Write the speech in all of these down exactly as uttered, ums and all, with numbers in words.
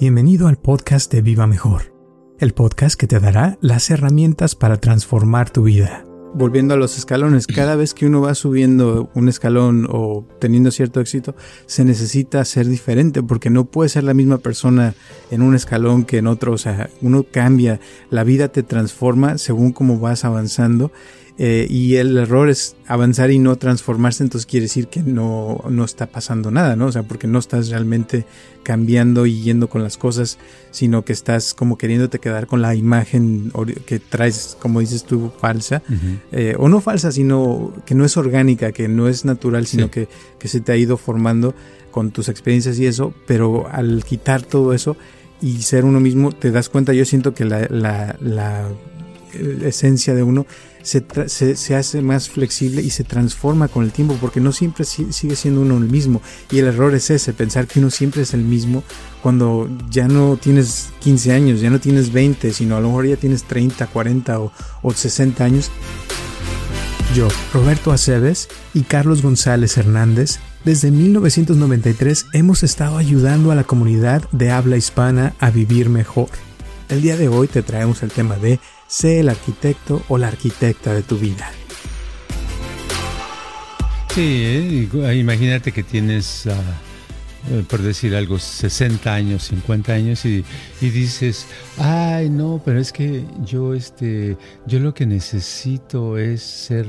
Bienvenido al podcast de Viva Mejor, el podcast que te dará las herramientas para transformar tu vida. Volviendo a los escalones, cada vez que uno va subiendo un escalón o teniendo cierto éxito, se necesita ser diferente porque no puedes ser la misma persona en un escalón que en otro. O sea, uno cambia, la vida te transforma según cómo vas avanzando. Eh, y el error es avanzar y no transformarse, entonces quiere decir que no, no está pasando nada, ¿no? O sea, porque no estás realmente cambiando y yendo con las cosas, sino que estás como queriéndote quedar con la imagen que traes, como dices tú, falsa. Uh-huh. eh, o no falsa, sino que no es orgánica, que no es natural, sino sí. que, que se te ha ido formando con tus experiencias y eso, pero al quitar todo eso y ser uno mismo, te das cuenta, yo siento que la... la, la La esencia de uno se, tra- se, se hace más flexible y se transforma con el tiempo, porque no siempre si- sigue siendo uno el mismo, y el error es ese, pensar que uno siempre es el mismo cuando ya no tienes quince años, ya no tienes veinte, sino a lo mejor ya tienes treinta, cuarenta o, o sesenta años. Yo, Roberto Aceves y Carlos González Hernández, desde mil novecientos noventa y tres hemos estado ayudando a la comunidad de habla hispana a vivir mejor. El día de hoy te traemos el tema de sé el arquitecto o la arquitecta de tu vida. Sí, eh, imagínate que tienes, uh, por decir algo, sesenta años, cincuenta años y, y dices, ay no, pero es que yo, este, yo lo que necesito es ser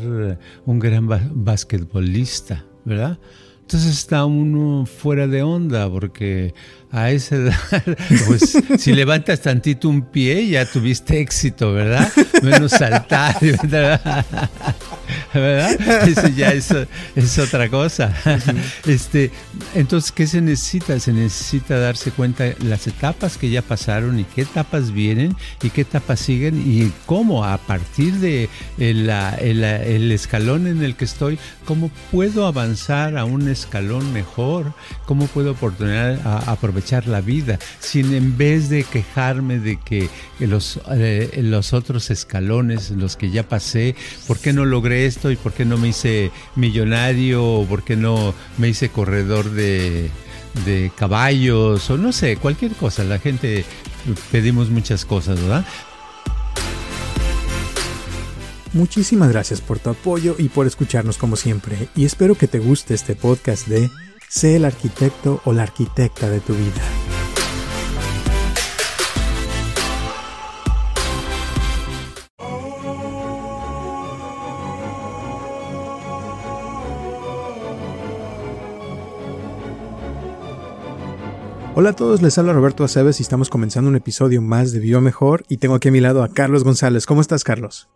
un gran ba- basquetbolista, ¿verdad? Entonces está uno fuera de onda porque a esa edad, pues si levantas tantito un pie ya tuviste éxito, ¿verdad? Menos saltar, ¿verdad? ¿Verdad? Eso ya es, es otra cosa. Este, entonces, ¿qué se necesita? Se necesita darse cuenta de las etapas que ya pasaron y qué etapas vienen y qué etapas siguen y cómo a partir de el, el, el escalón en el que estoy, cómo puedo avanzar a un escalón mejor, cómo puedo oportunidad, a, aprovechar la vida, sin en vez de quejarme de que los, eh, los otros escalones, los que ya pasé, ¿por qué no logré esto y por qué no me hice millonario o por qué no me hice corredor de, de caballos o no sé, cualquier cosa? La gente pedimos muchas cosas, ¿verdad? Muchísimas gracias por tu apoyo y por escucharnos como siempre, y espero que te guste este podcast de sé el arquitecto o la arquitecta de tu vida. Hola a todos, les habla Roberto Aceves y estamos comenzando un episodio más de Viva Mejor y tengo aquí a mi lado a Carlos González. ¿Cómo estás, Carlos?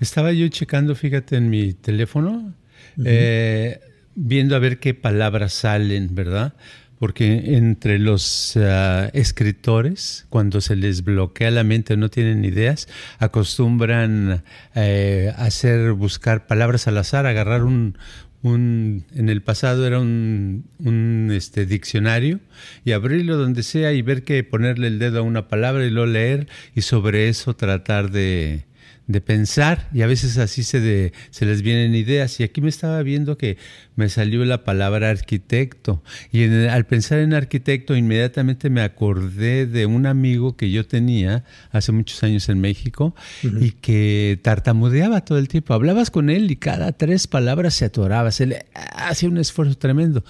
Estaba yo checando, fíjate, en mi teléfono, uh-huh. eh, viendo a ver qué palabras salen, ¿verdad? Porque entre los uh, escritores, cuando se les bloquea la mente, no tienen ideas, acostumbran eh, hacer, buscar palabras al azar, agarrar un, un en el pasado era un, un este, diccionario, y abrirlo donde sea y ver que ponerle el dedo a una palabra y luego leer, y sobre eso tratar de... de pensar, y a veces así se, de, se les vienen ideas. Y aquí me estaba viendo que me salió la palabra arquitecto, y en, al pensar en arquitecto inmediatamente me acordé de un amigo que yo tenía hace muchos años en México, uh-huh. y que tartamudeaba todo el tiempo. Hablabas con él y cada tres palabras se atoraba, se le hacía un esfuerzo tremendo,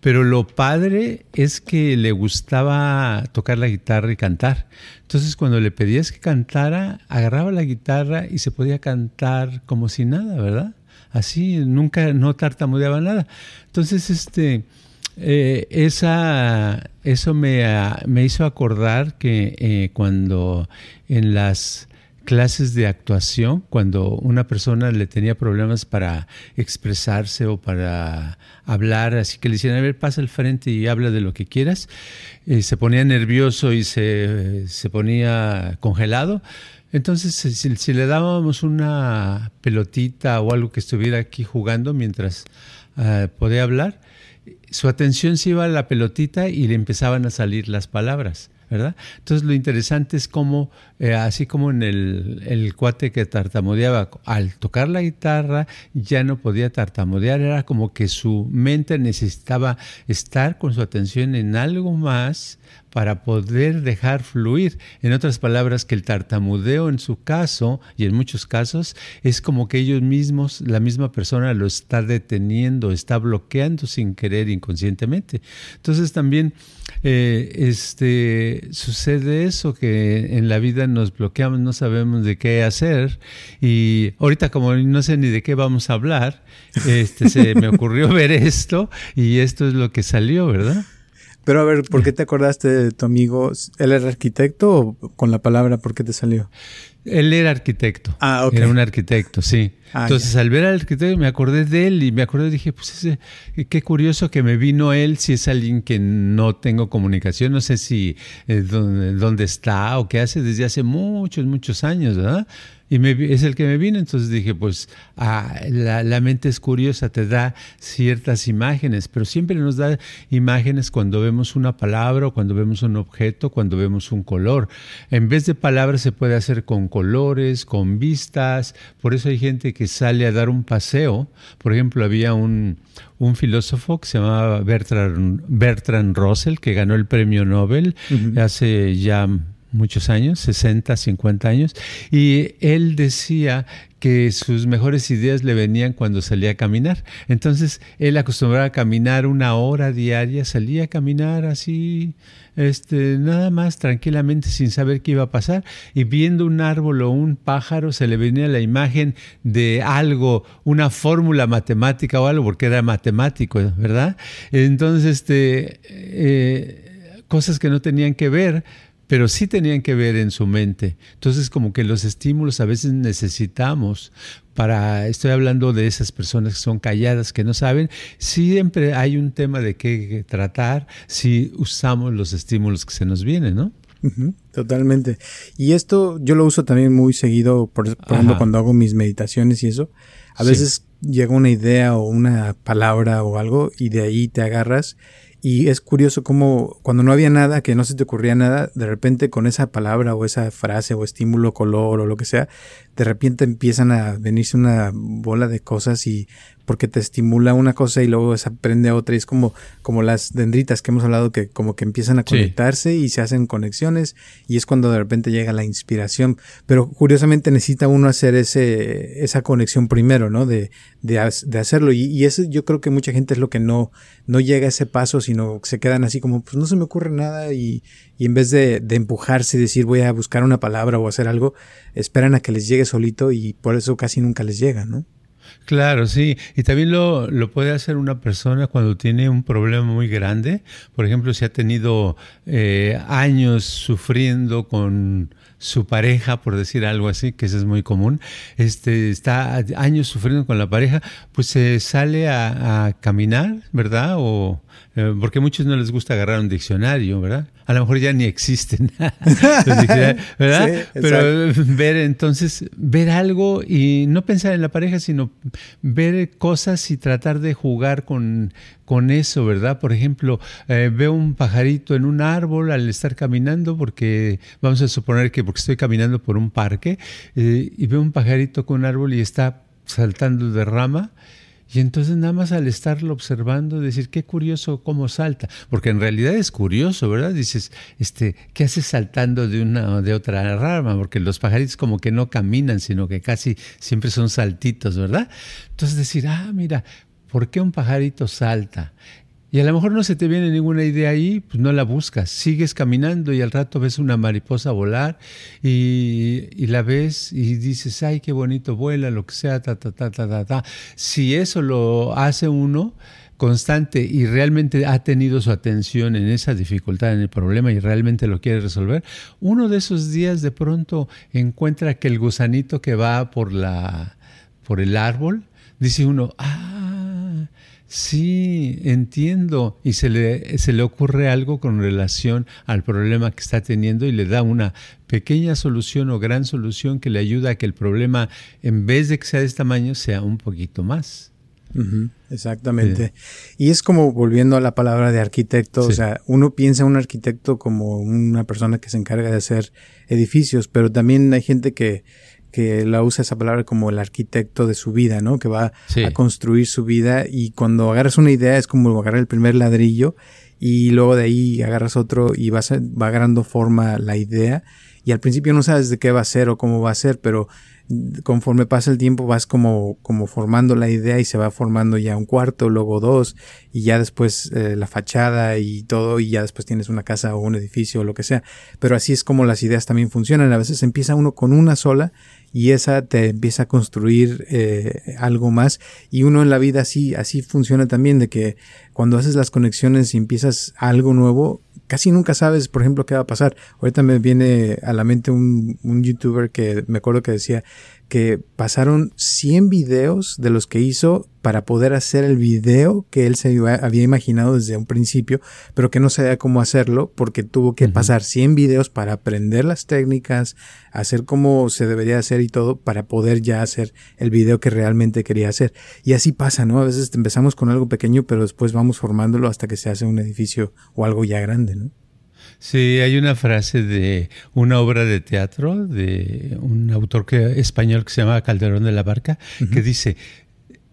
pero lo padre es que le gustaba tocar la guitarra y cantar. Entonces cuando le pedías que cantara, agarraba la guitarra y se podía cantar como si nada, ¿verdad? Así, nunca, no tartamudeaba nada. Entonces este, eh, esa, eso me, me hizo acordar que eh, cuando en las clases de actuación, cuando una persona le tenía problemas para expresarse o para hablar, así que le decían, a ver, pasa al frente y habla de lo que quieras, eh, se ponía nervioso y se, se ponía congelado. Entonces, si, si le dábamos una pelotita o algo que estuviera aquí jugando mientras uh, podía hablar, su atención se iba a la pelotita y le empezaban a salir las palabras, ¿verdad? Entonces lo interesante es cómo, eh, así como en el, el cuate que tartamudeaba, al tocar la guitarra ya no podía tartamudear, era como que su mente necesitaba estar con su atención en algo más para poder dejar fluir. En otras palabras, que el tartamudeo en su caso, y en muchos casos, es como que ellos mismos, la misma persona lo está deteniendo, está bloqueando sin querer inconscientemente. Entonces también eh, este, sucede eso, que en la vida nos bloqueamos, no sabemos de qué hacer, y ahorita como no sé ni de qué vamos a hablar, este, se me ocurrió ver esto y esto es lo que salió, ¿verdad? Pero a ver, ¿por qué te acordaste de tu amigo? ¿Él era arquitecto o con la palabra? ¿Por qué te salió? Él era arquitecto. Ah, ok. Era un arquitecto, sí. Ah, Entonces, ya. al ver al arquitecto me acordé de él y me acordé, dije, pues ese, qué curioso que me vino él, si es alguien que no tengo comunicación, no sé si eh, dónde, dónde está o qué hace desde hace muchos, muchos años, ¿verdad? Y me, es el que me vino, entonces dije, pues ah, la, la mente es curiosa, te da ciertas imágenes, pero siempre nos da imágenes cuando vemos una palabra o cuando vemos un objeto, cuando vemos un color. En vez de palabras se puede hacer con colores, con vistas, por eso hay gente que sale a dar un paseo. Por ejemplo, había un, un filósofo que se llamaba Bertrand, Bertrand Russell, que ganó el premio Nobel uh-huh. hace ya muchos años, sesenta, cincuenta años, y él decía que sus mejores ideas le venían cuando salía a caminar. Entonces, él acostumbraba a caminar una hora diaria, salía a caminar así, este, nada más tranquilamente, sin saber qué iba a pasar, y viendo un árbol o un pájaro, se le venía la imagen de algo, una fórmula matemática o algo, porque era matemático, ¿verdad? Entonces, este, eh, cosas que no tenían que ver, pero sí tenían que ver en su mente. Entonces, como que los estímulos a veces necesitamos para... Estoy hablando de esas personas que son calladas, que no saben. Siempre hay un tema de qué tratar si usamos los estímulos que se nos vienen, ¿no? Uh-huh, totalmente. Y esto yo lo uso también muy seguido, por, por ejemplo, cuando hago mis meditaciones y eso. A veces sí. llega una idea o una palabra o algo y de ahí te agarras. Y es curioso cómo cuando no había nada, que no se te ocurría nada, de repente con esa palabra o esa frase o estímulo, color o lo que sea, de repente empiezan a venirse una bola de cosas y porque te estimula una cosa y luego se aprende a otra. Y es como, como las dendritas que hemos hablado, que como que empiezan a conectarse sí. y se hacen conexiones y es cuando de repente llega la inspiración. Pero curiosamente necesita uno hacer ese esa conexión primero, ¿no? De, de, de hacerlo. Y, y eso yo creo que mucha gente es lo que no, no llega a ese paso, sino se quedan así como, pues no se me ocurre nada y, y en vez de, de empujarse y decir voy a buscar una palabra o hacer algo, esperan a que les llegue solito y por eso casi nunca les llega, ¿no? Claro, sí. Y también lo, lo puede hacer una persona cuando tiene un problema muy grande. Por ejemplo, si ha tenido eh, años sufriendo con su pareja, por decir algo así, que eso es muy común, este, está años sufriendo con la pareja, pues se eh, sale a, a caminar, ¿verdad? O eh, porque a muchos no les gusta agarrar un diccionario, ¿verdad? A lo mejor ya ni existen, ¿verdad? Sí, pero ver entonces, ver algo y no pensar en la pareja, sino ver cosas y tratar de jugar con, con eso, ¿verdad? Por ejemplo, eh, veo un pajarito en un árbol al estar caminando, porque vamos a suponer que porque estoy caminando por un parque eh, y veo un pajarito con un árbol y está saltando de rama. Y entonces nada más al estarlo observando, decir, qué curioso cómo salta. Porque en realidad es curioso, ¿verdad? Dices, este, ¿qué haces saltando de una o de otra rama? Porque los pajaritos como que no caminan, sino que casi siempre son saltitos, ¿verdad? Entonces decir, ah, mira, ¿por qué un pajarito salta? Y a lo mejor no se te viene ninguna idea ahí, pues no la buscas. Sigues caminando y al rato ves una mariposa volar y, y la ves y dices, ay, qué bonito vuela, lo que sea, ta, ta, ta, ta, ta, ta. Si eso lo hace uno constante y realmente ha tenido su atención en esa dificultad, en el problema y realmente lo quiere resolver, uno de esos días de pronto encuentra que el gusanito que va por, la, por el árbol, dice uno, ah... sí, entiendo. Y se le, se le ocurre algo con relación al problema que está teniendo y le da una pequeña solución o gran solución que le ayuda a que el problema, en vez de que sea de este tamaño, sea un poquito más. Uh-huh. Exactamente. Sí. Y es como volviendo a la palabra de arquitecto, sí. o sea, uno piensa en un arquitecto como una persona que se encarga de hacer edificios, pero también hay gente que... que la usa esa palabra como el arquitecto de su vida, ¿no? Que va sí. a construir su vida y cuando agarras una idea es como agarrar el primer ladrillo y luego de ahí agarras otro y vas a, va agarrando forma la idea, y al principio no sabes de qué va a ser o cómo va a ser, pero conforme pasa el tiempo vas como, como formando la idea y se va formando ya un cuarto, luego dos, y ya después eh, la fachada y todo, y ya después tienes una casa o un edificio o lo que sea. Pero así es como las ideas también funcionan. A veces empieza uno con una sola y esa te empieza a construir eh, algo más, y uno en la vida así, así funciona también, de que cuando haces las conexiones y empiezas algo nuevo, casi nunca sabes, por ejemplo, qué va a pasar. Ahorita me viene a la mente un, un youtuber que me acuerdo que decía que pasaron cien videos de los que hizo para poder hacer el video que él se había imaginado desde un principio, pero que no sabía cómo hacerlo porque tuvo que uh-huh. pasar cien videos para aprender las técnicas, hacer cómo se debería hacer y todo para poder ya hacer el video que realmente quería hacer. Y así pasa, ¿no? A veces empezamos con algo pequeño, pero después vamos formándolo hasta que se hace un edificio o algo ya grande, ¿no? Sí, hay una frase de una obra de teatro de un autor que, español que se llama Calderón de la Barca, uh-huh. que dice,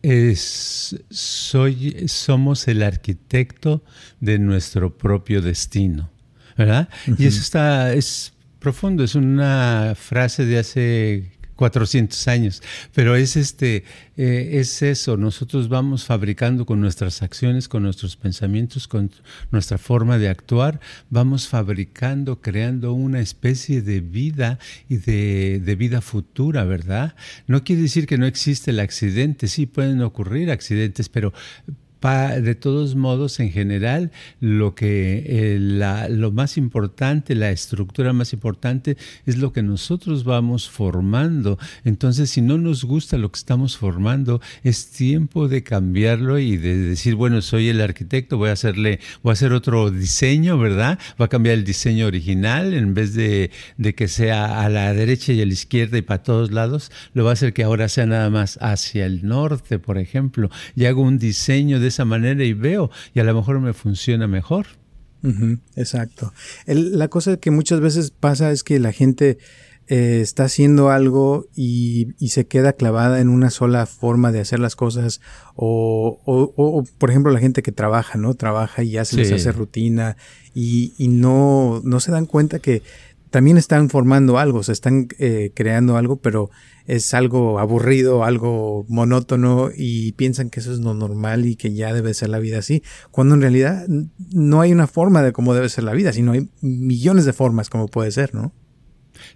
es, soy, somos el arquitecto de nuestro propio destino, ¿verdad? Uh-huh. Y eso está, es profundo, es una frase de hace cuatrocientos años, pero es este eh, es eso, nosotros vamos fabricando con nuestras acciones, con nuestros pensamientos, con nuestra forma de actuar, vamos fabricando, creando una especie de vida y de, de vida futura, ¿verdad? No quiere decir que no existe el accidente, sí pueden ocurrir accidentes, pero de todos modos, en general, lo que eh, la, lo más importante, la estructura más importante es lo que nosotros vamos formando. Entonces, si no nos gusta lo que estamos formando, es tiempo de cambiarlo y de decir, bueno, soy el arquitecto, voy a hacerle, voy a hacer otro diseño, ¿verdad? Voy a cambiar el diseño original, en vez de, de que sea a la derecha y a la izquierda y para todos lados, lo voy a hacer que ahora sea nada más hacia el norte, por ejemplo, y hago un diseño de esa manera y veo, y a lo mejor me funciona mejor. Uh-huh, exacto. El, la cosa que muchas veces pasa es que la gente eh, está haciendo algo y, y se queda clavada en una sola forma de hacer las cosas, o, o, o, o por ejemplo la gente que trabaja, ¿no? Trabaja y ya se les hace rutina y, y no, no se dan cuenta que también están formando algo, o sea, están eh, creando algo, pero es algo aburrido, algo monótono, y piensan que eso es lo normal y que ya debe ser la vida así, cuando en realidad no hay una forma de cómo debe ser la vida, sino hay millones de formas como puede ser, ¿no?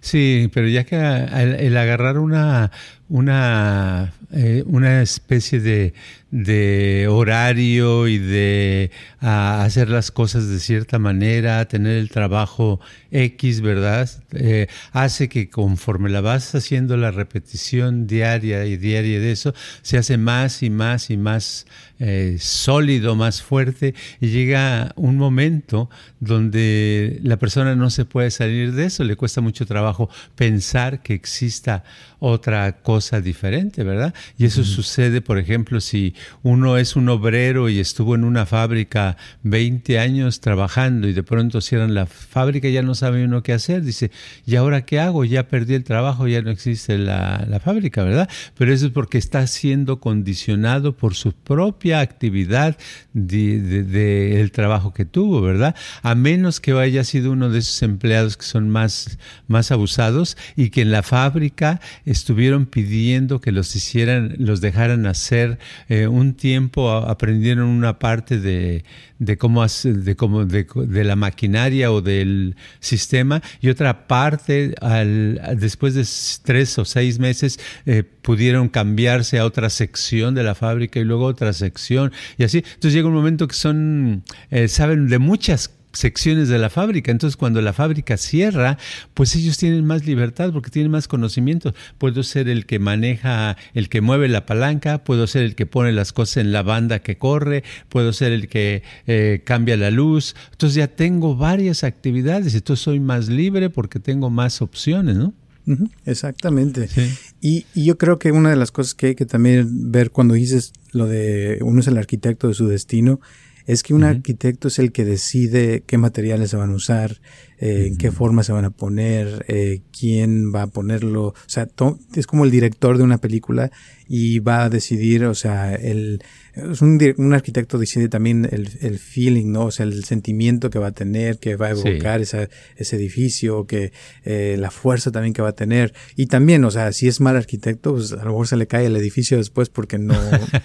Sí, pero ya que el, el agarrar una una eh, una especie de, de horario y de a, hacer las cosas de cierta manera, tener el trabajo X, ¿verdad? Eh, hace que conforme la vas haciendo la repetición diaria y diaria de eso, se hace más y más y más eh, sólido, más fuerte, y llega un momento donde la persona no se puede salir de eso, le cuesta mucho trabajo pensar que exista otra cosa diferente, ¿verdad? Y eso uh-huh. sucede, por ejemplo, si uno es un obrero y estuvo en una fábrica veinte años trabajando y de pronto cierran la fábrica y ya no sabe uno qué hacer. Dice, ¿y ahora qué hago? Ya perdí el trabajo, ya no existe la, la fábrica, ¿verdad? Pero eso es porque está siendo condicionado por su propia actividad de, de, de el trabajo que tuvo, ¿verdad? A menos que haya sido uno de esos empleados que son más, más abusados y que en la fábrica estuvieron pidiendo pidiendo que los hicieran, los dejaran hacer eh, un tiempo, a, aprendieron una parte de, de cómo hacer, de cómo de, de la maquinaria o del sistema, y otra parte al, después de tres o seis meses eh, pudieron cambiarse a otra sección de la fábrica y luego otra sección y así. Entonces llega un momento que son eh, saben de muchas secciones de la fábrica. Entonces, cuando la fábrica cierra, pues ellos tienen más libertad porque tienen más conocimiento. Puedo ser el que maneja, el que mueve la palanca, puedo ser el que pone las cosas en la banda que corre, puedo ser el que eh, cambia la luz. Entonces, ya tengo varias actividades. Entonces, soy más libre porque tengo más opciones, ¿no? Uh-huh, exactamente. Sí. Y, y yo creo que una de las cosas que hay que también ver cuando dices lo de uno es el arquitecto de su destino, es que un uh-huh. arquitecto es el que decide qué materiales se van a usar, eh, en qué forma se van a poner, eh, quién va a ponerlo. O sea, to- es como el director de una película y va a decidir, o sea, el, es un, un arquitecto decide también el, el feeling, ¿no? O sea, el sentimiento que va a tener, que va a evocar sí. esa, ese edificio, que eh, la fuerza también que va a tener. Y también, o sea, si es mal arquitecto, pues a lo mejor se le cae el edificio después porque no,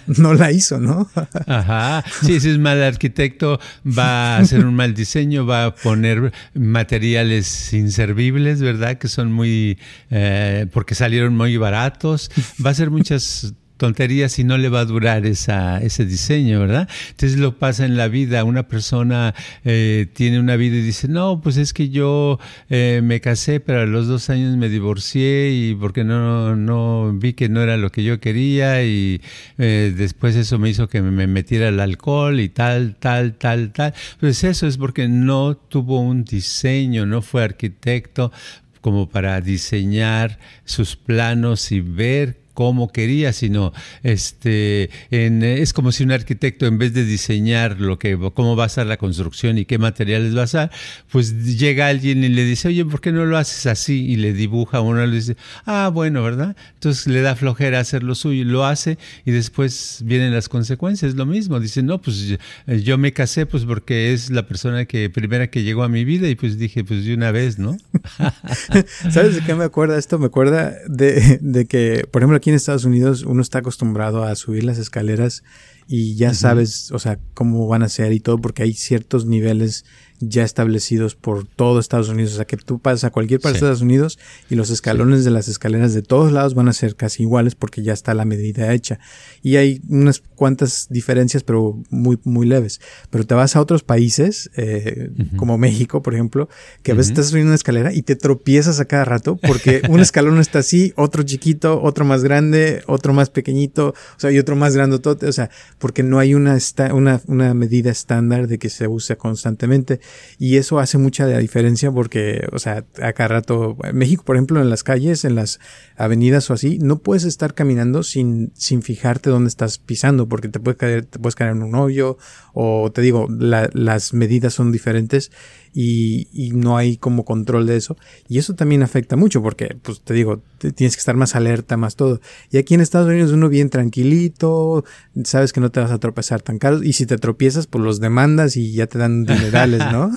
no la hizo, ¿no? Ajá. Sí, si es mal arquitecto, va a hacer un mal diseño, va a poner materiales inservibles, ¿verdad? Que son muy... Eh, porque salieron muy baratos. Va a hacer muchas tonterías y no le va a durar esa, ese diseño, ¿verdad? Entonces lo pasa en la vida. Una persona eh, tiene una vida y dice, no, pues es que yo eh, me casé, pero a los dos años me divorcié y porque no, no vi que no era lo que yo quería y eh, después eso me hizo que me metiera el alcohol y tal, tal, tal, tal. Pues eso es porque no tuvo un diseño, no fue arquitecto como para diseñar sus planos y ver como quería, sino este, en, es como si un arquitecto, en vez de diseñar lo que, cómo va a ser la construcción y qué materiales va a ser, pues llega alguien y le dice, oye, ¿por qué no lo haces así? Y le dibuja uno y le dice, ah, bueno, ¿verdad? Entonces le da flojera hacer lo suyo y lo hace y después vienen las consecuencias, lo mismo. Dice, no, pues yo me casé pues porque es la persona que primera que llegó a mi vida y pues dije, pues de una vez, ¿no? ¿Sabes de qué me acuerda esto? Me acuerda de, de que, por ejemplo, aquí en Estados Unidos uno está acostumbrado a subir las escaleras y ya uh-huh. sabes, o sea, cómo van a ser y todo, porque hay ciertos niveles ya establecidos por todo Estados Unidos. O sea, que tú pasas a cualquier parte sí. de Estados Unidos y los escalones sí. de las escaleras de todos lados van a ser casi iguales porque ya está la medida hecha. Y hay unas cuantas diferencias, pero muy, muy leves. Pero te vas a otros países, eh, uh-huh. como México, por ejemplo, que a veces uh-huh. estás subiendo una escalera y te tropiezas a cada rato porque un escalón está así, otro chiquito, otro más grande, otro más pequeñito, o sea, y otro más grandotote, o sea, porque no hay una, esta- una, una medida estándar de que se usa constantemente. Y eso hace mucha la diferencia porque, o sea, a cada rato, en México, por ejemplo, en las calles, en las avenidas o así, no puedes estar caminando sin, sin fijarte dónde estás pisando porque te puedes caer, te puedes caer en un hoyo o te digo, la, las medidas son diferentes y, y no hay como control de eso. Y eso también afecta mucho porque, pues te digo, te, tienes que estar más alerta, más todo. Y aquí en Estados Unidos uno bien tranquilito, sabes que no te vas a tropezar tan caro y si te tropiezas, pues los demandas y ya te dan dinerales, ¿no? ¿No?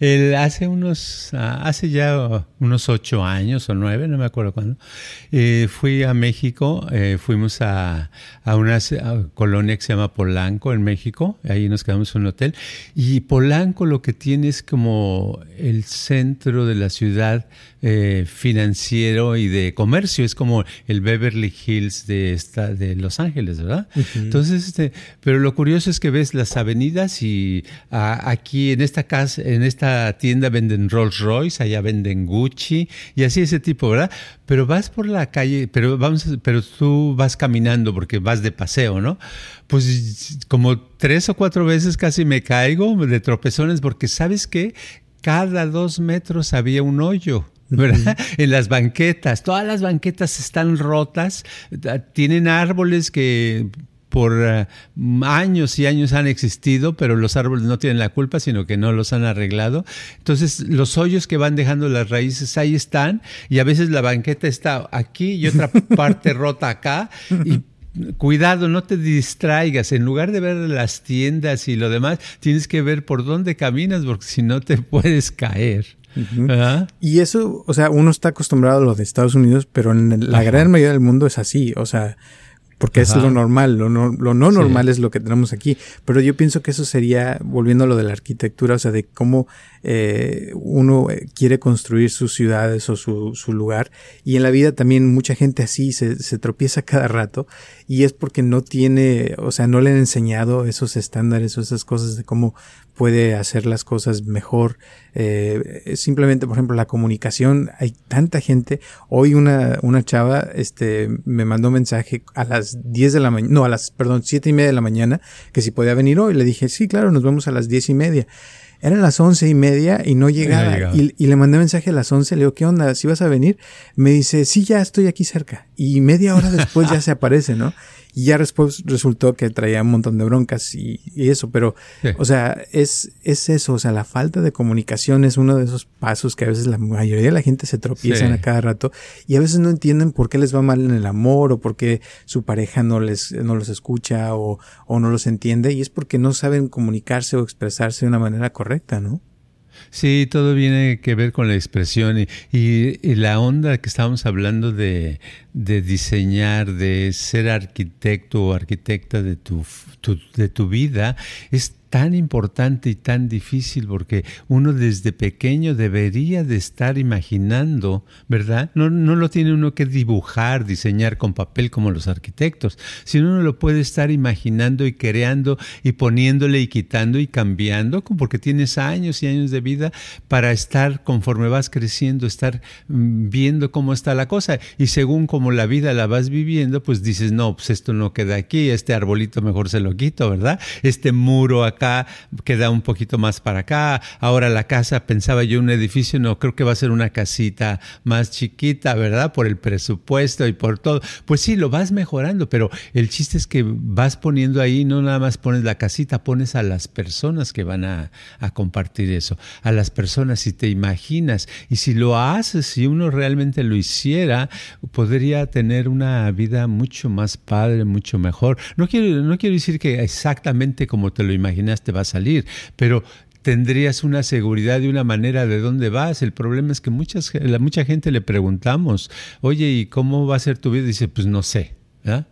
El, hace unos, hace ya unos ocho años o nueve, no me acuerdo cuándo, eh, fui a México, eh, fuimos a, a una a colonia que se llama Polanco en México, ahí nos quedamos en un hotel, y Polanco lo que tiene es como el centro de la ciudad eh, financiero y de comercio, es como el Beverly Hills de, esta, de Los Ángeles, ¿verdad? Uh-huh. Entonces, este, pero lo curioso es que ves las avenidas y a, aquí en En esta casa, en esta tienda venden Rolls Royce, allá venden Gucci y así ese tipo, ¿verdad? Pero vas por la calle, pero vamos, pero tú vas caminando porque vas de paseo, ¿no? Pues como tres o cuatro veces casi me caigo de tropezones porque ¿sabes qué? Cada dos metros había un hoyo, ¿verdad? En las banquetas, todas las banquetas están rotas, tienen árboles que por uh, años y años han existido, pero los árboles no tienen la culpa, sino que no los han arreglado. Entonces, los hoyos que van dejando las raíces ahí están, y a veces la banqueta está aquí y otra parte rota acá, y cuidado, no te distraigas. En lugar de ver las tiendas y lo demás, tienes que ver por dónde caminas, porque si no te puedes caer. Uh-huh. Uh-huh. Y eso, o sea, uno está acostumbrado a lo de Estados Unidos, pero en la uh-huh. gran mayoría del mundo es así, o sea, porque Ajá. es lo normal, lo no, lo no normal sí. es lo que tenemos aquí. Pero yo pienso que eso sería, volviendo a lo de la arquitectura, o sea, de cómo eh, uno quiere construir sus ciudades o su, su lugar. Y en la vida también mucha gente así se, se tropieza cada rato y es porque no tiene, o sea, no le han enseñado esos estándares o esas cosas de cómo puede hacer las cosas mejor. Eh, simplemente, por ejemplo, la comunicación. Hay tanta gente. Hoy una, una chava este, me mandó mensaje a las diez de la mañana, no, a las, perdón, siete y media de la mañana, que si podía venir hoy. Le dije, sí, claro, nos vemos a las diez y media. Eran las once y media y no llegaba. No y, y le mandé mensaje a las once. Le digo, ¿qué onda? ¿Sí vas a venir? Me dice, sí, ya estoy aquí cerca. Y media hora después ya se aparece, ¿no? Y ya después resultó que traía un montón de broncas y, y eso, pero, sí. o sea, es, es eso, o sea, la falta de comunicación es uno de esos pasos que a veces la mayoría de la gente se tropiezan sí. a cada rato y a veces no entienden por qué les va mal en el amor o por qué su pareja no les, no los escucha o, o no los entiende y es porque no saben comunicarse o expresarse de una manera correcta, ¿no? Sí, todo tiene que ver con la expresión y, y, y la onda que estábamos hablando de, de diseñar, de ser arquitecto o arquitecta de tu, tu, de tu vida, es tan importante y tan difícil porque uno desde pequeño debería de estar imaginando, ¿verdad? No, no lo tiene uno que dibujar, diseñar con papel como los arquitectos, sino uno lo puede estar imaginando y creando y poniéndole y quitando y cambiando porque tienes años y años de vida para estar, conforme vas creciendo, estar viendo cómo está la cosa y según como la vida la vas viviendo, pues dices, no, pues esto no queda aquí, este arbolito mejor se lo quito, ¿verdad? Este muro aquí acá queda un poquito más para acá, ahora la casa, pensaba yo un edificio, no, creo que va a ser una casita más chiquita, ¿verdad? Por el presupuesto y por todo. Pues sí, lo vas mejorando, pero el chiste es que vas poniendo ahí, no nada más pones la casita, pones a las personas que van a, a compartir eso, a las personas, si te imaginas, y si lo haces, si uno realmente lo hiciera, podría tener una vida mucho más padre, mucho mejor. No quiero, no quiero decir que exactamente como te lo imaginas te va a salir, pero tendrías una seguridad y una manera de dónde vas. El problema es que muchas, la, mucha gente le preguntamos, oye, ¿y cómo va a ser tu vida? Y dice, pues no sé, ¿eh?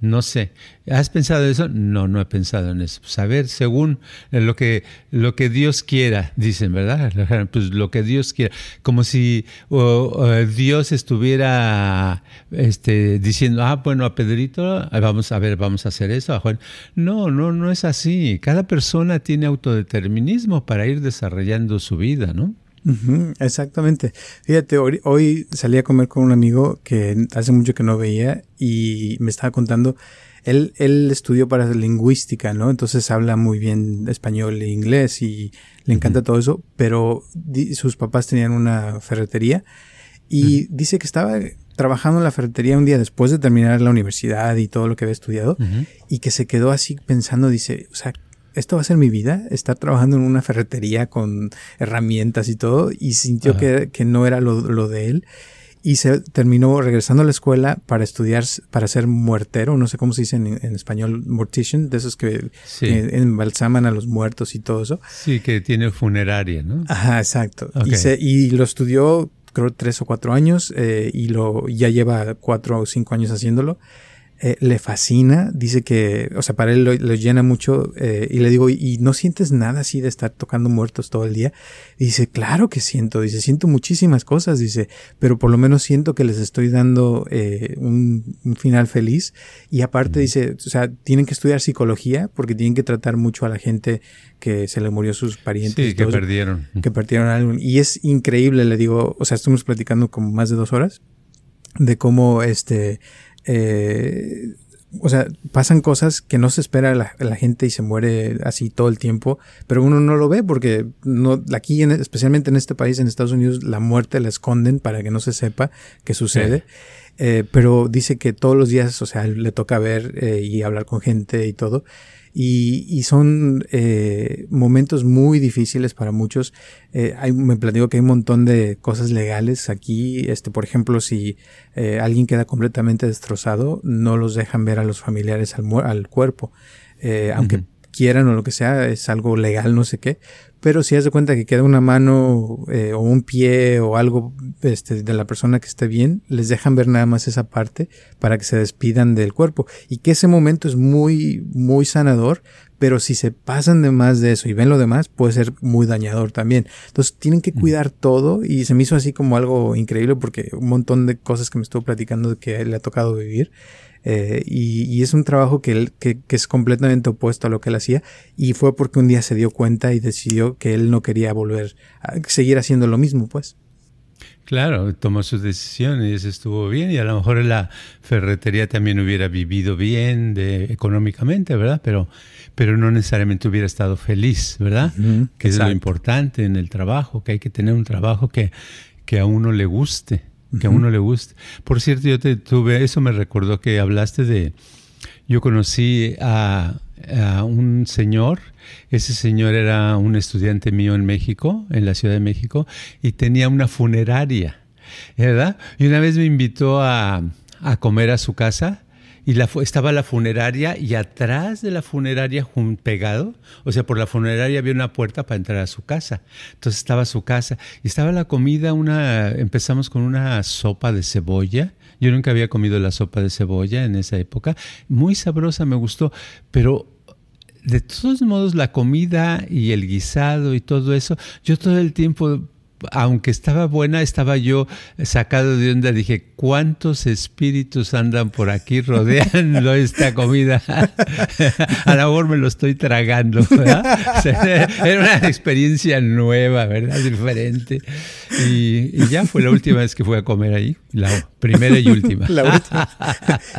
No sé. ¿Has pensado eso? No, no he pensado en eso. Pues a ver, según lo que, lo que Dios quiera, dicen, ¿verdad? Pues lo que Dios quiera. Como si oh, oh, Dios estuviera este, diciendo, ah, bueno, a Pedrito, vamos a ver, vamos a hacer eso, a Juan. No, no, no es así. Cada persona tiene autodeterminismo para ir desarrollando su vida, ¿no? Uh-huh, exactamente. Fíjate, hoy, hoy salí a comer con un amigo que hace mucho que no veía y me estaba contando, él, él estudió para lingüística, ¿no? Entonces habla muy bien español e inglés y le encanta uh-huh. todo eso, pero di, sus papás tenían una ferretería y uh-huh. dice que estaba trabajando en la ferretería un día después de terminar la universidad y todo lo que había estudiado uh-huh. y que se quedó así pensando, dice, o sea, ¿esto va a ser mi vida? Estar trabajando en una ferretería con herramientas y todo y sintió que, que no era lo, lo de él y se terminó regresando a la escuela para estudiar, para ser muertero, no sé cómo se dice en, en español, mortician, de esos que, sí. que embalsaman a los muertos y todo eso. Sí, que tiene funeraria, ¿no? Ajá, exacto. Okay. Y, se, y lo estudió creo tres o cuatro años eh, y lo ya lleva cuatro o cinco años haciéndolo. Eh, le fascina, dice que, o sea, para él lo, lo llena mucho eh, y le digo, ¿y no sientes nada así de estar tocando muertos todo el día? Y dice, claro que siento, dice, siento muchísimas cosas, dice, pero por lo menos siento que les estoy dando eh, un, un final feliz y aparte dice, o sea, tienen que estudiar psicología porque tienen que tratar mucho a la gente que se le murió sus parientes. Sí, que perdieron. Que perdieron algo y es increíble, le digo, o sea, estuvimos platicando como más de dos horas de cómo este... Eh, o sea, pasan cosas que no se espera la, la gente y se muere así todo el tiempo, pero uno no lo ve porque no, aquí, en, especialmente en este país, en Estados Unidos, la muerte la esconden para que no se sepa que sucede. Sí. Eh, pero dice que todos los días, o sea, le toca ver eh, y hablar con gente y todo. Y, y son eh, momentos muy difíciles para muchos. Eh, hay, me platico que hay un montón de cosas legales aquí. Este, por ejemplo, si eh, alguien queda completamente destrozado, no los dejan ver a los familiares al, mu- al cuerpo. Eh, aunque uh-huh. quieran o lo que sea, es algo legal, no sé qué. Pero si has de cuenta que queda una mano eh, o un pie o algo este, de la persona que esté bien, les dejan ver nada más esa parte para que se despidan del cuerpo. Y que ese momento es muy, muy sanador, pero si se pasan de más de eso y ven lo demás, puede ser muy dañador también. Entonces tienen que cuidar todo y se me hizo así como algo increíble porque un montón de cosas que me estuvo platicando que le ha tocado vivir. Eh, y, y es un trabajo que, él, que, que es completamente opuesto a lo que él hacía y fue porque un día se dio cuenta y decidió que él no quería volver a seguir haciendo lo mismo, pues. Claro, tomó sus decisiones y eso estuvo bien y a lo mejor en la ferretería también hubiera vivido bien de, económicamente, ¿verdad? Pero, pero no necesariamente hubiera estado feliz, ¿verdad? Mm, que exacto. Es lo importante en el trabajo, que hay que tener un trabajo que, que a uno le guste. Que a uno le guste. Por cierto, yo te tuve, eso me recordó que hablaste de yo conocí a, a un señor. Ese señor era un estudiante mío en México, en la Ciudad de México, y tenía una funeraria, ¿verdad? Y una vez me invitó a, a comer a su casa. Y la, estaba la funeraria y atrás de la funeraria un pegado, o sea, por la funeraria había una puerta para entrar a su casa. Entonces estaba su casa y estaba la comida, una, empezamos con una sopa de cebolla. Yo nunca había comido la sopa de cebolla en esa época. Muy sabrosa, me gustó, pero de todos modos la comida y el guisado y todo eso, yo todo el tiempo... Aunque estaba buena, estaba yo sacado de onda. Dije, ¿cuántos espíritus andan por aquí rodeando esta comida? A la hora me lo estoy tragando, ¿verdad? Era una experiencia nueva, ¿verdad? Diferente. Y, y ya fue la última vez que fui a comer ahí. La primera y última. La última.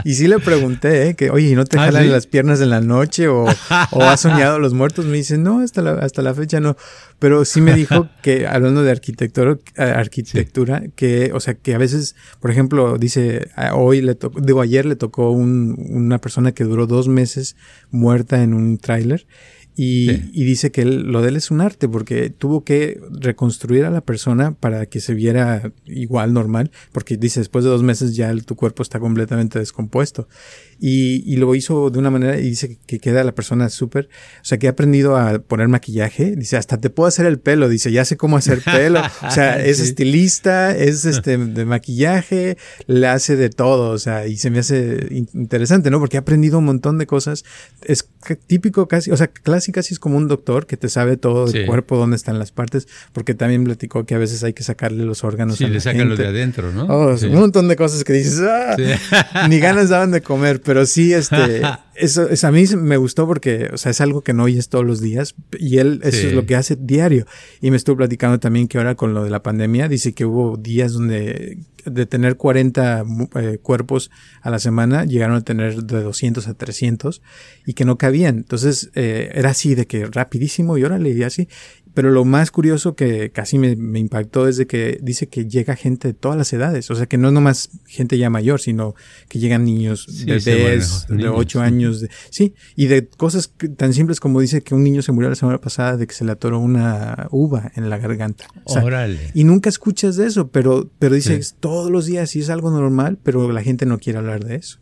Y sí le pregunté, ¿eh? Que, oye, ¿no te jalan ah, ¿sí? las piernas en la noche? ¿O, o has soñado a los muertos? Me dicen, no, hasta la, hasta la fecha no. Pero sí me dijo que, hablando de arquitectura, arquitectura sí. que, o sea, que a veces, por ejemplo, dice, hoy le tocó, digo, ayer le tocó un, una persona que duró dos meses muerta en un tráiler y, sí. y dice que él, lo de él es un arte porque tuvo que reconstruir a la persona para que se viera igual, normal, porque dice, después de dos meses ya el, tu cuerpo está completamente descompuesto. Y, y lo hizo de una manera y dice que queda la persona súper, o sea, que ha aprendido a poner maquillaje, dice, hasta te puedo hacer el pelo, dice, ya sé cómo hacer pelo, o sea, es sí. estilista, es este de maquillaje, le hace de todo, o sea, y se me hace interesante, ¿no? Porque ha aprendido un montón de cosas, es típico casi, o sea, casi casi es como un doctor que te sabe todo del sí. cuerpo, dónde están las partes, porque también platicó que a veces hay que sacarle los órganos sí, a la gente. Sí, le sacan los de adentro, ¿no? Oh, sí. Un montón de cosas que dices, ¡ah! Sí. Ni ganas daban de comer. Pero sí, este, eso, eso a mí me gustó porque, o sea, es algo que no oyes todos los días y él, eso sí. es lo que hace diario. Y me estuvo platicando también que ahora con lo de la pandemia, dice que hubo días donde de tener cuarenta eh, cuerpos a la semana, llegaron a tener de doscientos a trescientos y que no cabían. Entonces, eh, era así de que rapidísimo y órale y así. Pero lo más curioso que casi me, me impactó es de que dice que llega gente de todas las edades. O sea, que no es nomás gente ya mayor, sino que llegan niños, sí, bebés, bueno, de ocho años. De, sí, y de cosas que, tan simples como dice que un niño se murió la semana pasada de que se le atoró una uva en la garganta. O sea, órale. Y nunca escuchas de eso, pero, pero dice sí. todos los días y es algo normal, pero la gente no quiere hablar de eso.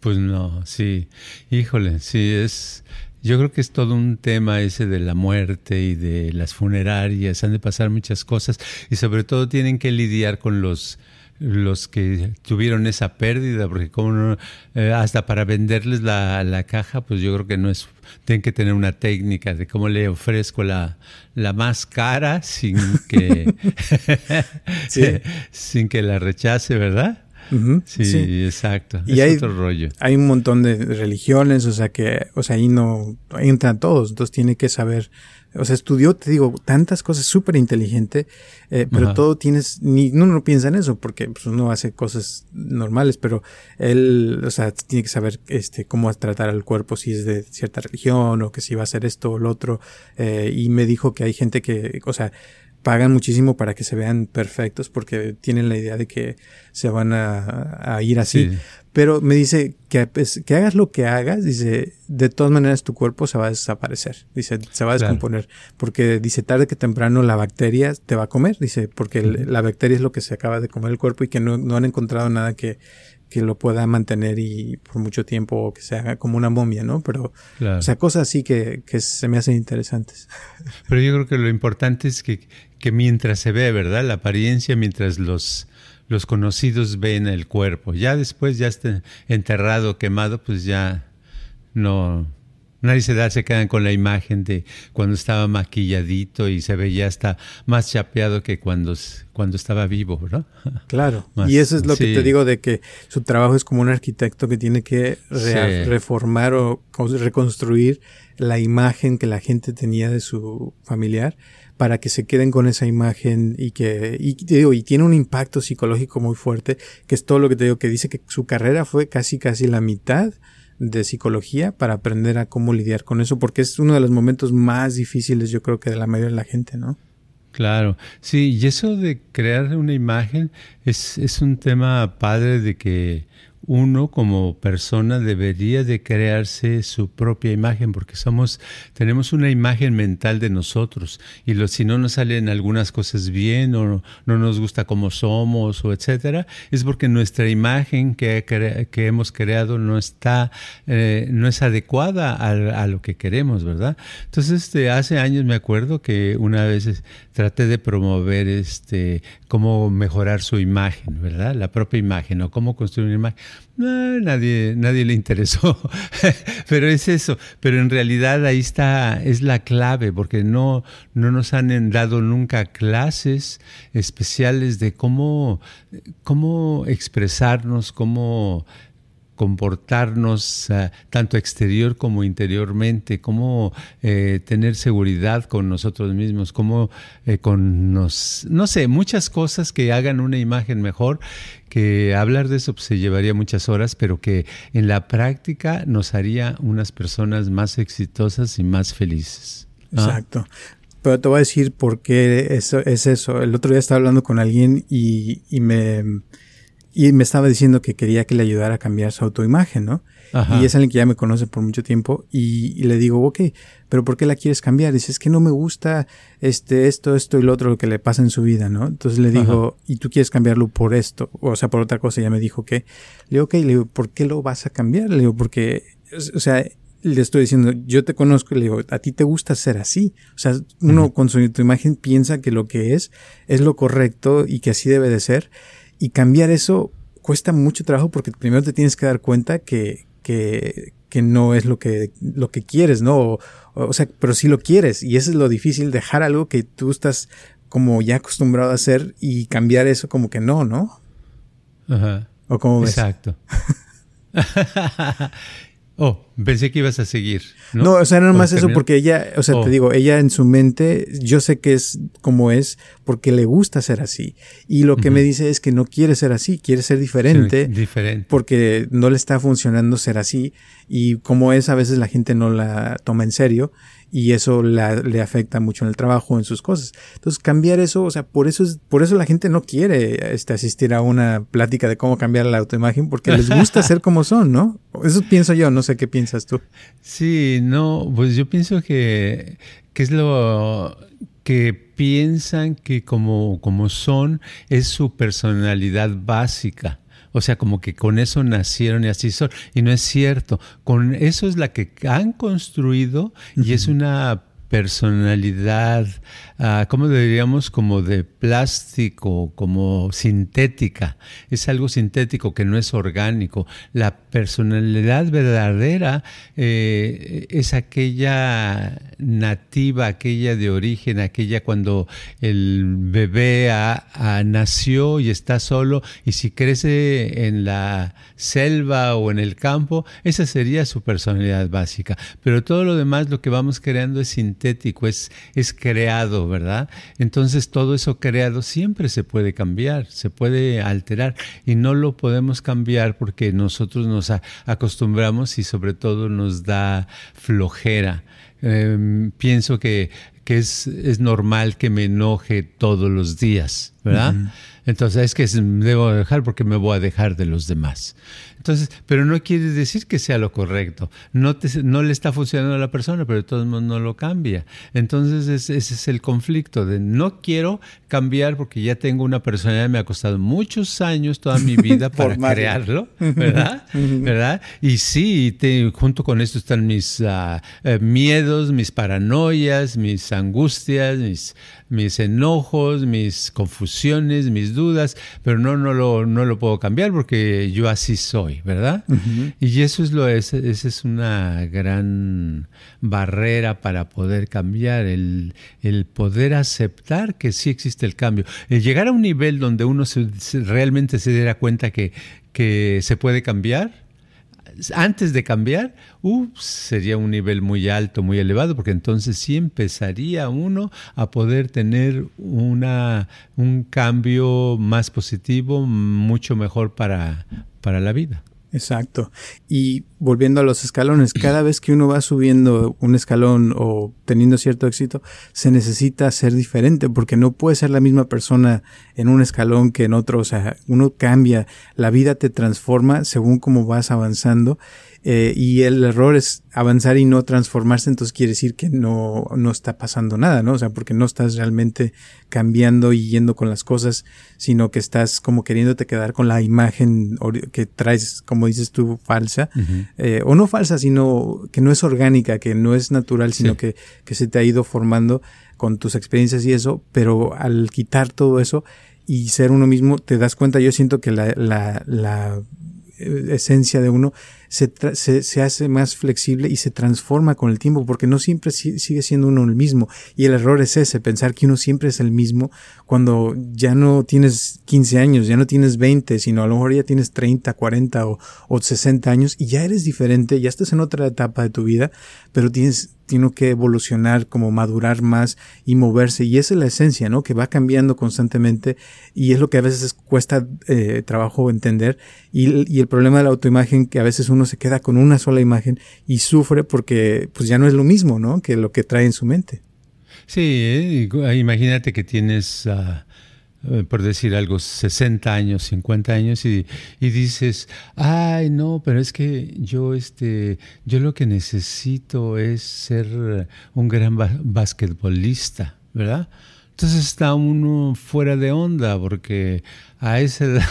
Pues no, sí. Híjole, sí, es... Yo creo que es todo un tema ese de la muerte y de las funerarias. Han de pasar muchas cosas y sobre todo tienen que lidiar con los, los que tuvieron esa pérdida. Porque como no, eh, hasta para venderles la, la caja, pues yo creo que no es... Tienen que tener una técnica de cómo le ofrezco la, la más cara sin que, sí. sin que la rechace, ¿verdad? Uh-huh, sí, sí, exacto. Y es hay, otro rollo. Hay un montón de religiones, o sea que, o sea, ahí no entran todos, entonces tiene que saber, o sea, estudió, te digo, tantas cosas, súper inteligente, eh, pero ajá. todo tienes, ni uno no piensa en eso, porque pues, uno hace cosas normales, pero él, o sea, tiene que saber este cómo tratar al cuerpo, si es de cierta religión, o que si va a hacer esto o lo otro, eh, y me dijo que hay gente que, o sea, pagan muchísimo para que se vean perfectos porque tienen la idea de que se van a, a ir así. Sí. Pero me dice que, pues, que hagas lo que hagas, dice, de todas maneras tu cuerpo se va a desaparecer, dice, se va a descomponer. Claro. Porque dice, tarde que temprano la bacteria te va a comer, dice, porque sí. el, la bacteria es lo que se acaba de comer el cuerpo y que no, no han encontrado nada que, que lo pueda mantener y por mucho tiempo o que se haga como una momia, ¿no? Pero, claro. o sea, cosas así que, que se me hacen interesantes. Pero yo creo que lo importante es que que mientras se ve, ¿verdad? La apariencia, mientras los, los conocidos ven el cuerpo. Ya después, ya está enterrado, quemado, pues ya no... Nadie se da, se quedan con la imagen de cuando estaba maquilladito y se veía hasta más chapeado que cuando, cuando estaba vivo, ¿no? Claro, más, y eso es lo sí. que te digo de que su trabajo es como un arquitecto que tiene que re- sí. reformar o reconstruir la imagen que la gente tenía de su familiar para que se queden con esa imagen y que, y te digo, y tiene un impacto psicológico muy fuerte, que es todo lo que te digo, que dice que su carrera fue casi casi la mitad de psicología para aprender a cómo lidiar con eso, porque es uno de los momentos más difíciles, yo creo que de la mayoría de la gente, ¿no? Claro, sí, y eso de crear una imagen es, es un tema padre de que uno como persona debería de crearse su propia imagen, porque somos, tenemos una imagen mental de nosotros, y lo, si no nos salen algunas cosas bien o no nos gusta cómo somos o etcétera, es porque nuestra imagen que, cre- que hemos creado no está, eh, no es adecuada a, a lo que queremos, ¿verdad? Entonces, este, hace años me acuerdo que una vez traté de promover este cómo mejorar su imagen, ¿verdad? La propia imagen, o cómo construir una imagen. No, nadie, nadie le interesó, pero es eso. Pero en realidad ahí está, es la clave, porque no, no nos han dado nunca clases especiales de cómo, cómo expresarnos, cómo comportarnos uh, tanto exterior como interiormente, cómo eh, tener seguridad con nosotros mismos, cómo eh, con nos, no sé, muchas cosas que hagan una imagen mejor, que hablar de eso pues, se llevaría muchas horas, pero que en la práctica nos haría unas personas más exitosas y más felices. ¿Ah? Exacto. Pero te voy a decir por qué eso, es eso. El otro día estaba hablando con alguien y, y me... Y me estaba diciendo que quería que le ayudara a cambiar su autoimagen, ¿no? Ajá. Y es alguien que ya me conoce por mucho tiempo y, y le digo, ok, pero ¿por qué la quieres cambiar? Dice, es que no me gusta este, esto, esto y lo otro, lo que le pasa en su vida, ¿no? Entonces le digo, ajá, ¿y tú quieres cambiarlo por esto? O sea, por otra cosa. Ya me dijo que, le digo, ok, le digo, ¿por qué lo vas a cambiar? Le digo, porque, o sea, le estoy diciendo, yo te conozco, le digo, a ti te gusta ser así. O sea, uno ajá, con su autoimagen piensa que lo que es, es lo correcto y que así debe de ser. Y cambiar eso cuesta mucho trabajo porque primero te tienes que dar cuenta que, que, que no es lo que, lo que quieres, ¿no? O, o sea, pero sí lo quieres. Y eso es lo difícil, dejar algo que tú estás como ya acostumbrado a hacer y cambiar eso como que no, ¿no? Ajá. ¿O cómo ves? Exacto. Oh, pensé que ibas a seguir, ¿no? No, o sea, no más eso porque ella, o sea, oh. te digo, ella en su mente, yo sé que es como es porque le gusta ser así. Y lo que uh-huh. me dice es que no quiere ser así, quiere ser diferente, sí, diferente porque no le está funcionando ser así. Y como es, a veces la gente no la toma en serio y eso la, le afecta mucho en el trabajo, en sus cosas. Entonces, cambiar eso, o sea, por eso es, por eso la gente no quiere este, asistir a una plática de cómo cambiar la autoimagen porque les gusta ser como son, ¿no? Eso pienso yo, no sé qué piensas tú. Sí, no, pues yo pienso que, que es lo que piensan que como, como son es su personalidad básica. O sea, como que con eso nacieron y así son. Y no es cierto. Con eso es la que han construido y uh-huh. es una personalidad, uh, ¿cómo diríamos? Como de plástico, como sintética. Es algo sintético que no es orgánico. La personalidad verdadera eh, es aquella nativa, aquella de origen, aquella cuando el bebé a, a nació y está solo y si crece en la selva o en el campo, esa sería su personalidad básica. Pero todo lo demás, lo que vamos creando es sintético. Sintético, es, es creado, ¿verdad? Entonces todo eso creado siempre se puede cambiar, se puede alterar y no lo podemos cambiar porque nosotros nos a, acostumbramos y sobre todo nos da flojera. Eh, pienso que, que es, es normal que me enoje todos los días, ¿verdad? Uh-huh. Entonces es que debo dejar porque me voy a dejar de los demás. Entonces, pero no quiere decir que sea lo correcto. No, te, no le está funcionando a la persona, pero de todos modos no lo cambia. Entonces es, ese es el conflicto de no quiero cambiar porque ya tengo una personalidad, me ha costado muchos años toda mi vida para crearlo, ¿verdad? ¿verdad? Y sí, te, junto con esto están mis uh, eh, miedos, mis paranoias, mis angustias, mis, mis enojos, mis confusiones, mis dudas, pero no, no, lo, no lo puedo cambiar porque yo así soy, ¿verdad? Uh-huh. Y eso es lo es, esa es una gran barrera para poder cambiar, el, el poder aceptar que sí existe el cambio. El llegar a un nivel donde uno se, se, realmente se diera cuenta que, que se puede cambiar, antes de cambiar, uh, sería un nivel muy alto, muy elevado, porque entonces sí empezaría uno a poder tener una, un cambio más positivo, mucho mejor para, para la vida. Exacto. Y volviendo a los escalones, cada vez que uno va subiendo un escalón o teniendo cierto éxito, se necesita ser diferente, porque no puede ser la misma persona en un escalón que en otro. O sea, uno cambia, la vida te transforma según cómo vas avanzando, eh, y el error es avanzar y no transformarse. Entonces quiere decir que no, no está pasando nada, ¿no? O sea, porque no estás realmente cambiando y yendo con las cosas, sino que estás como queriéndote quedar con la imagen que traes, como dices tú, falsa. Uh-huh. Eh, o no falsa, sino que no es orgánica, que no es natural, sino sí. que, que se te ha ido formando con tus experiencias y eso. Pero al quitar todo eso y ser uno mismo, te das cuenta, yo siento que la, la, la esencia de uno se, tra- se, se hace más flexible y se transforma con el tiempo, porque no siempre si- sigue siendo uno el mismo. Y el error es ese, pensar que uno siempre es el mismo cuando ya no tienes quince años, ya no tienes veinte, sino a lo mejor ya tienes treinta, cuarenta o, o sesenta años y ya eres diferente, ya estás en otra etapa de tu vida, pero tienes, tienes que evolucionar, como madurar más y moverse. Y esa es la esencia, ¿no? Que va cambiando constantemente, y es lo que a veces cuesta eh, trabajo entender. Y, y el problema de la autoimagen, que a veces uno se queda con una sola imagen y sufre porque pues ya no es lo mismo, ¿no? Que lo que trae en su mente. Sí, eh, imagínate que tienes, uh, por decir algo, sesenta años, cincuenta años, y, y dices, ay, no, pero es que yo, este, yo lo que necesito es ser un gran ba- basquetbolista, ¿verdad? Entonces está uno fuera de onda, porque a esa edad,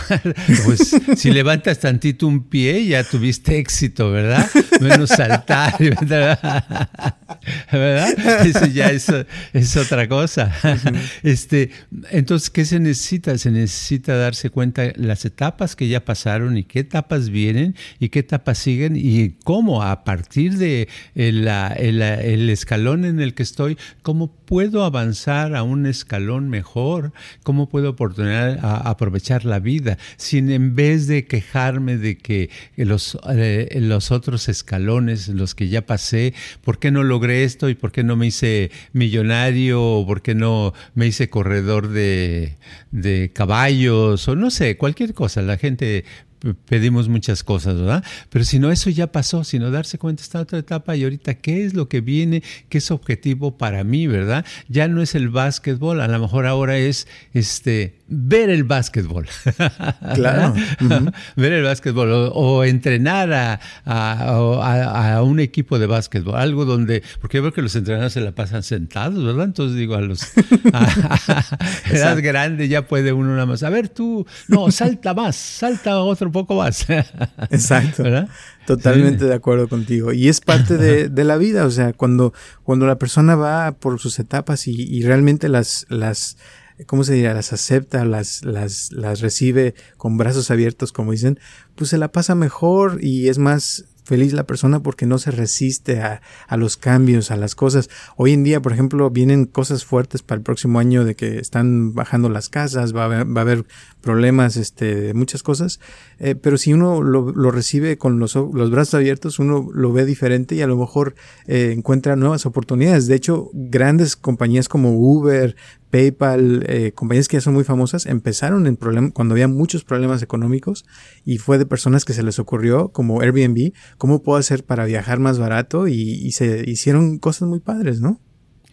pues si levantas tantito un pie, ya tuviste éxito, ¿verdad? Menos saltar, ¿verdad? ¿Verdad? Eso ya es, es otra cosa. Este, entonces, ¿qué se necesita? Se necesita darse cuenta las etapas que ya pasaron, y qué etapas vienen y qué etapas siguen, y cómo a partir de el, el, el escalón en el que estoy, cómo puedo avanzar a un escalón mejor, cómo puedo oportunar, a, aprovechar aprovechar la vida, sin en vez de quejarme de que los, eh, los otros escalones, los que ya pasé, ¿por qué no logré esto? ¿Y por qué no me hice millonario? ¿O por qué no me hice corredor de, de caballos? O no sé, cualquier cosa. La gente pedimos muchas cosas, ¿verdad? Pero si no, eso ya pasó, sino darse cuenta, está otra etapa, y ahorita, ¿qué es lo que viene? ¿Qué es objetivo para mí, verdad? Ya no es el básquetbol, a lo mejor ahora es este ver el básquetbol. Claro. Uh-huh. Ver el básquetbol, o, o entrenar a, a, a, a un equipo de básquetbol, algo donde, porque yo veo que los entrenadores se la pasan sentados, ¿verdad? Entonces digo, a los a, a edad grande ya puede uno nada más, a ver tú, no, salta más, salta otro poco más. Exacto. ¿Verdad? Totalmente sí. De acuerdo contigo. Y es parte de, de la vida. O sea, cuando, cuando la persona va por sus etapas y, y realmente las, las, ¿cómo se dirá? Las acepta, las, las, las recibe con brazos abiertos, como dicen, pues se la pasa mejor y es más feliz la persona, porque no se resiste a, a los cambios, a las cosas. Hoy en día, por ejemplo, vienen cosas fuertes para el próximo año, de que están bajando las casas, va a haber, va a haber problemas, este, muchas cosas. Eh, pero si uno lo, lo recibe con los, los brazos abiertos, uno lo ve diferente y a lo mejor eh, encuentra nuevas oportunidades. De hecho, grandes compañías como Uber, PayPal, eh, compañías que ya son muy famosas, empezaron en problem- cuando había muchos problemas económicos, y fue de personas que se les ocurrió, como Airbnb, ¿cómo puedo hacer para viajar más barato? Y, y se hicieron cosas muy padres, ¿no?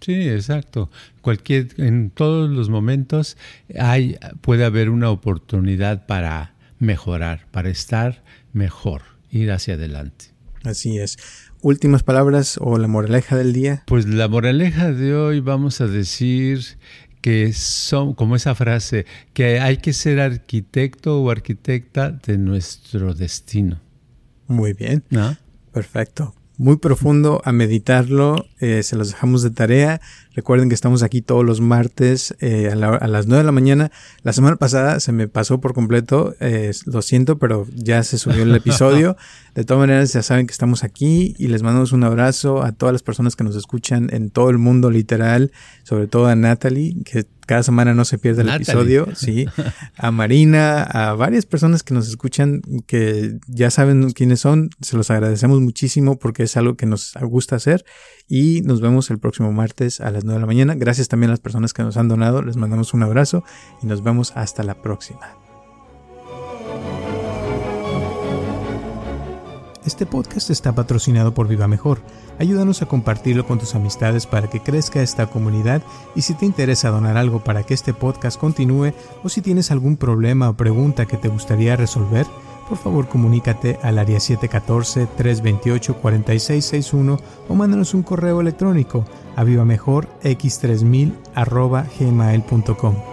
Sí, exacto. Cualquier, en todos los momentos hay, puede haber una oportunidad para mejorar, para estar mejor, ir hacia adelante. Así es. Últimas palabras o la moraleja del día. Pues la moraleja de hoy, vamos a decir que son, como esa frase, que hay que ser arquitecto o arquitecta de nuestro destino. Muy bien, ¿no? Perfecto. Muy profundo, a meditarlo. Eh, se los dejamos de tarea. Recuerden que estamos aquí todos los martes eh, a, la, a las nueve de la mañana. La semana pasada se me pasó por completo. Eh, lo siento, pero ya se subió el episodio. De todas maneras, ya saben que estamos aquí, y les mandamos un abrazo a todas las personas que nos escuchan en todo el mundo, literal. Sobre todo a Natalie, que cada semana no se pierde el Natalie. episodio. Sí. A Marina, a varias personas que nos escuchan, que ya saben quiénes son. Se los agradecemos muchísimo, porque es algo que nos gusta hacer. Y nos vemos el próximo martes a las nueve de la mañana. Gracias también a las personas que nos han donado. Les mandamos un abrazo y nos vemos hasta la próxima. Este podcast está patrocinado por Viva Mejor. Ayúdanos a compartirlo con tus amistades para que crezca esta comunidad, y si te interesa donar algo para que este podcast continúe, o si tienes algún problema o pregunta que te gustaría resolver, por favor comunícate al área siete uno cuatro, tres dos ocho, cuatro seis seis uno o mándanos un correo electrónico a viva mejor x tres mil arroba gmail punto com.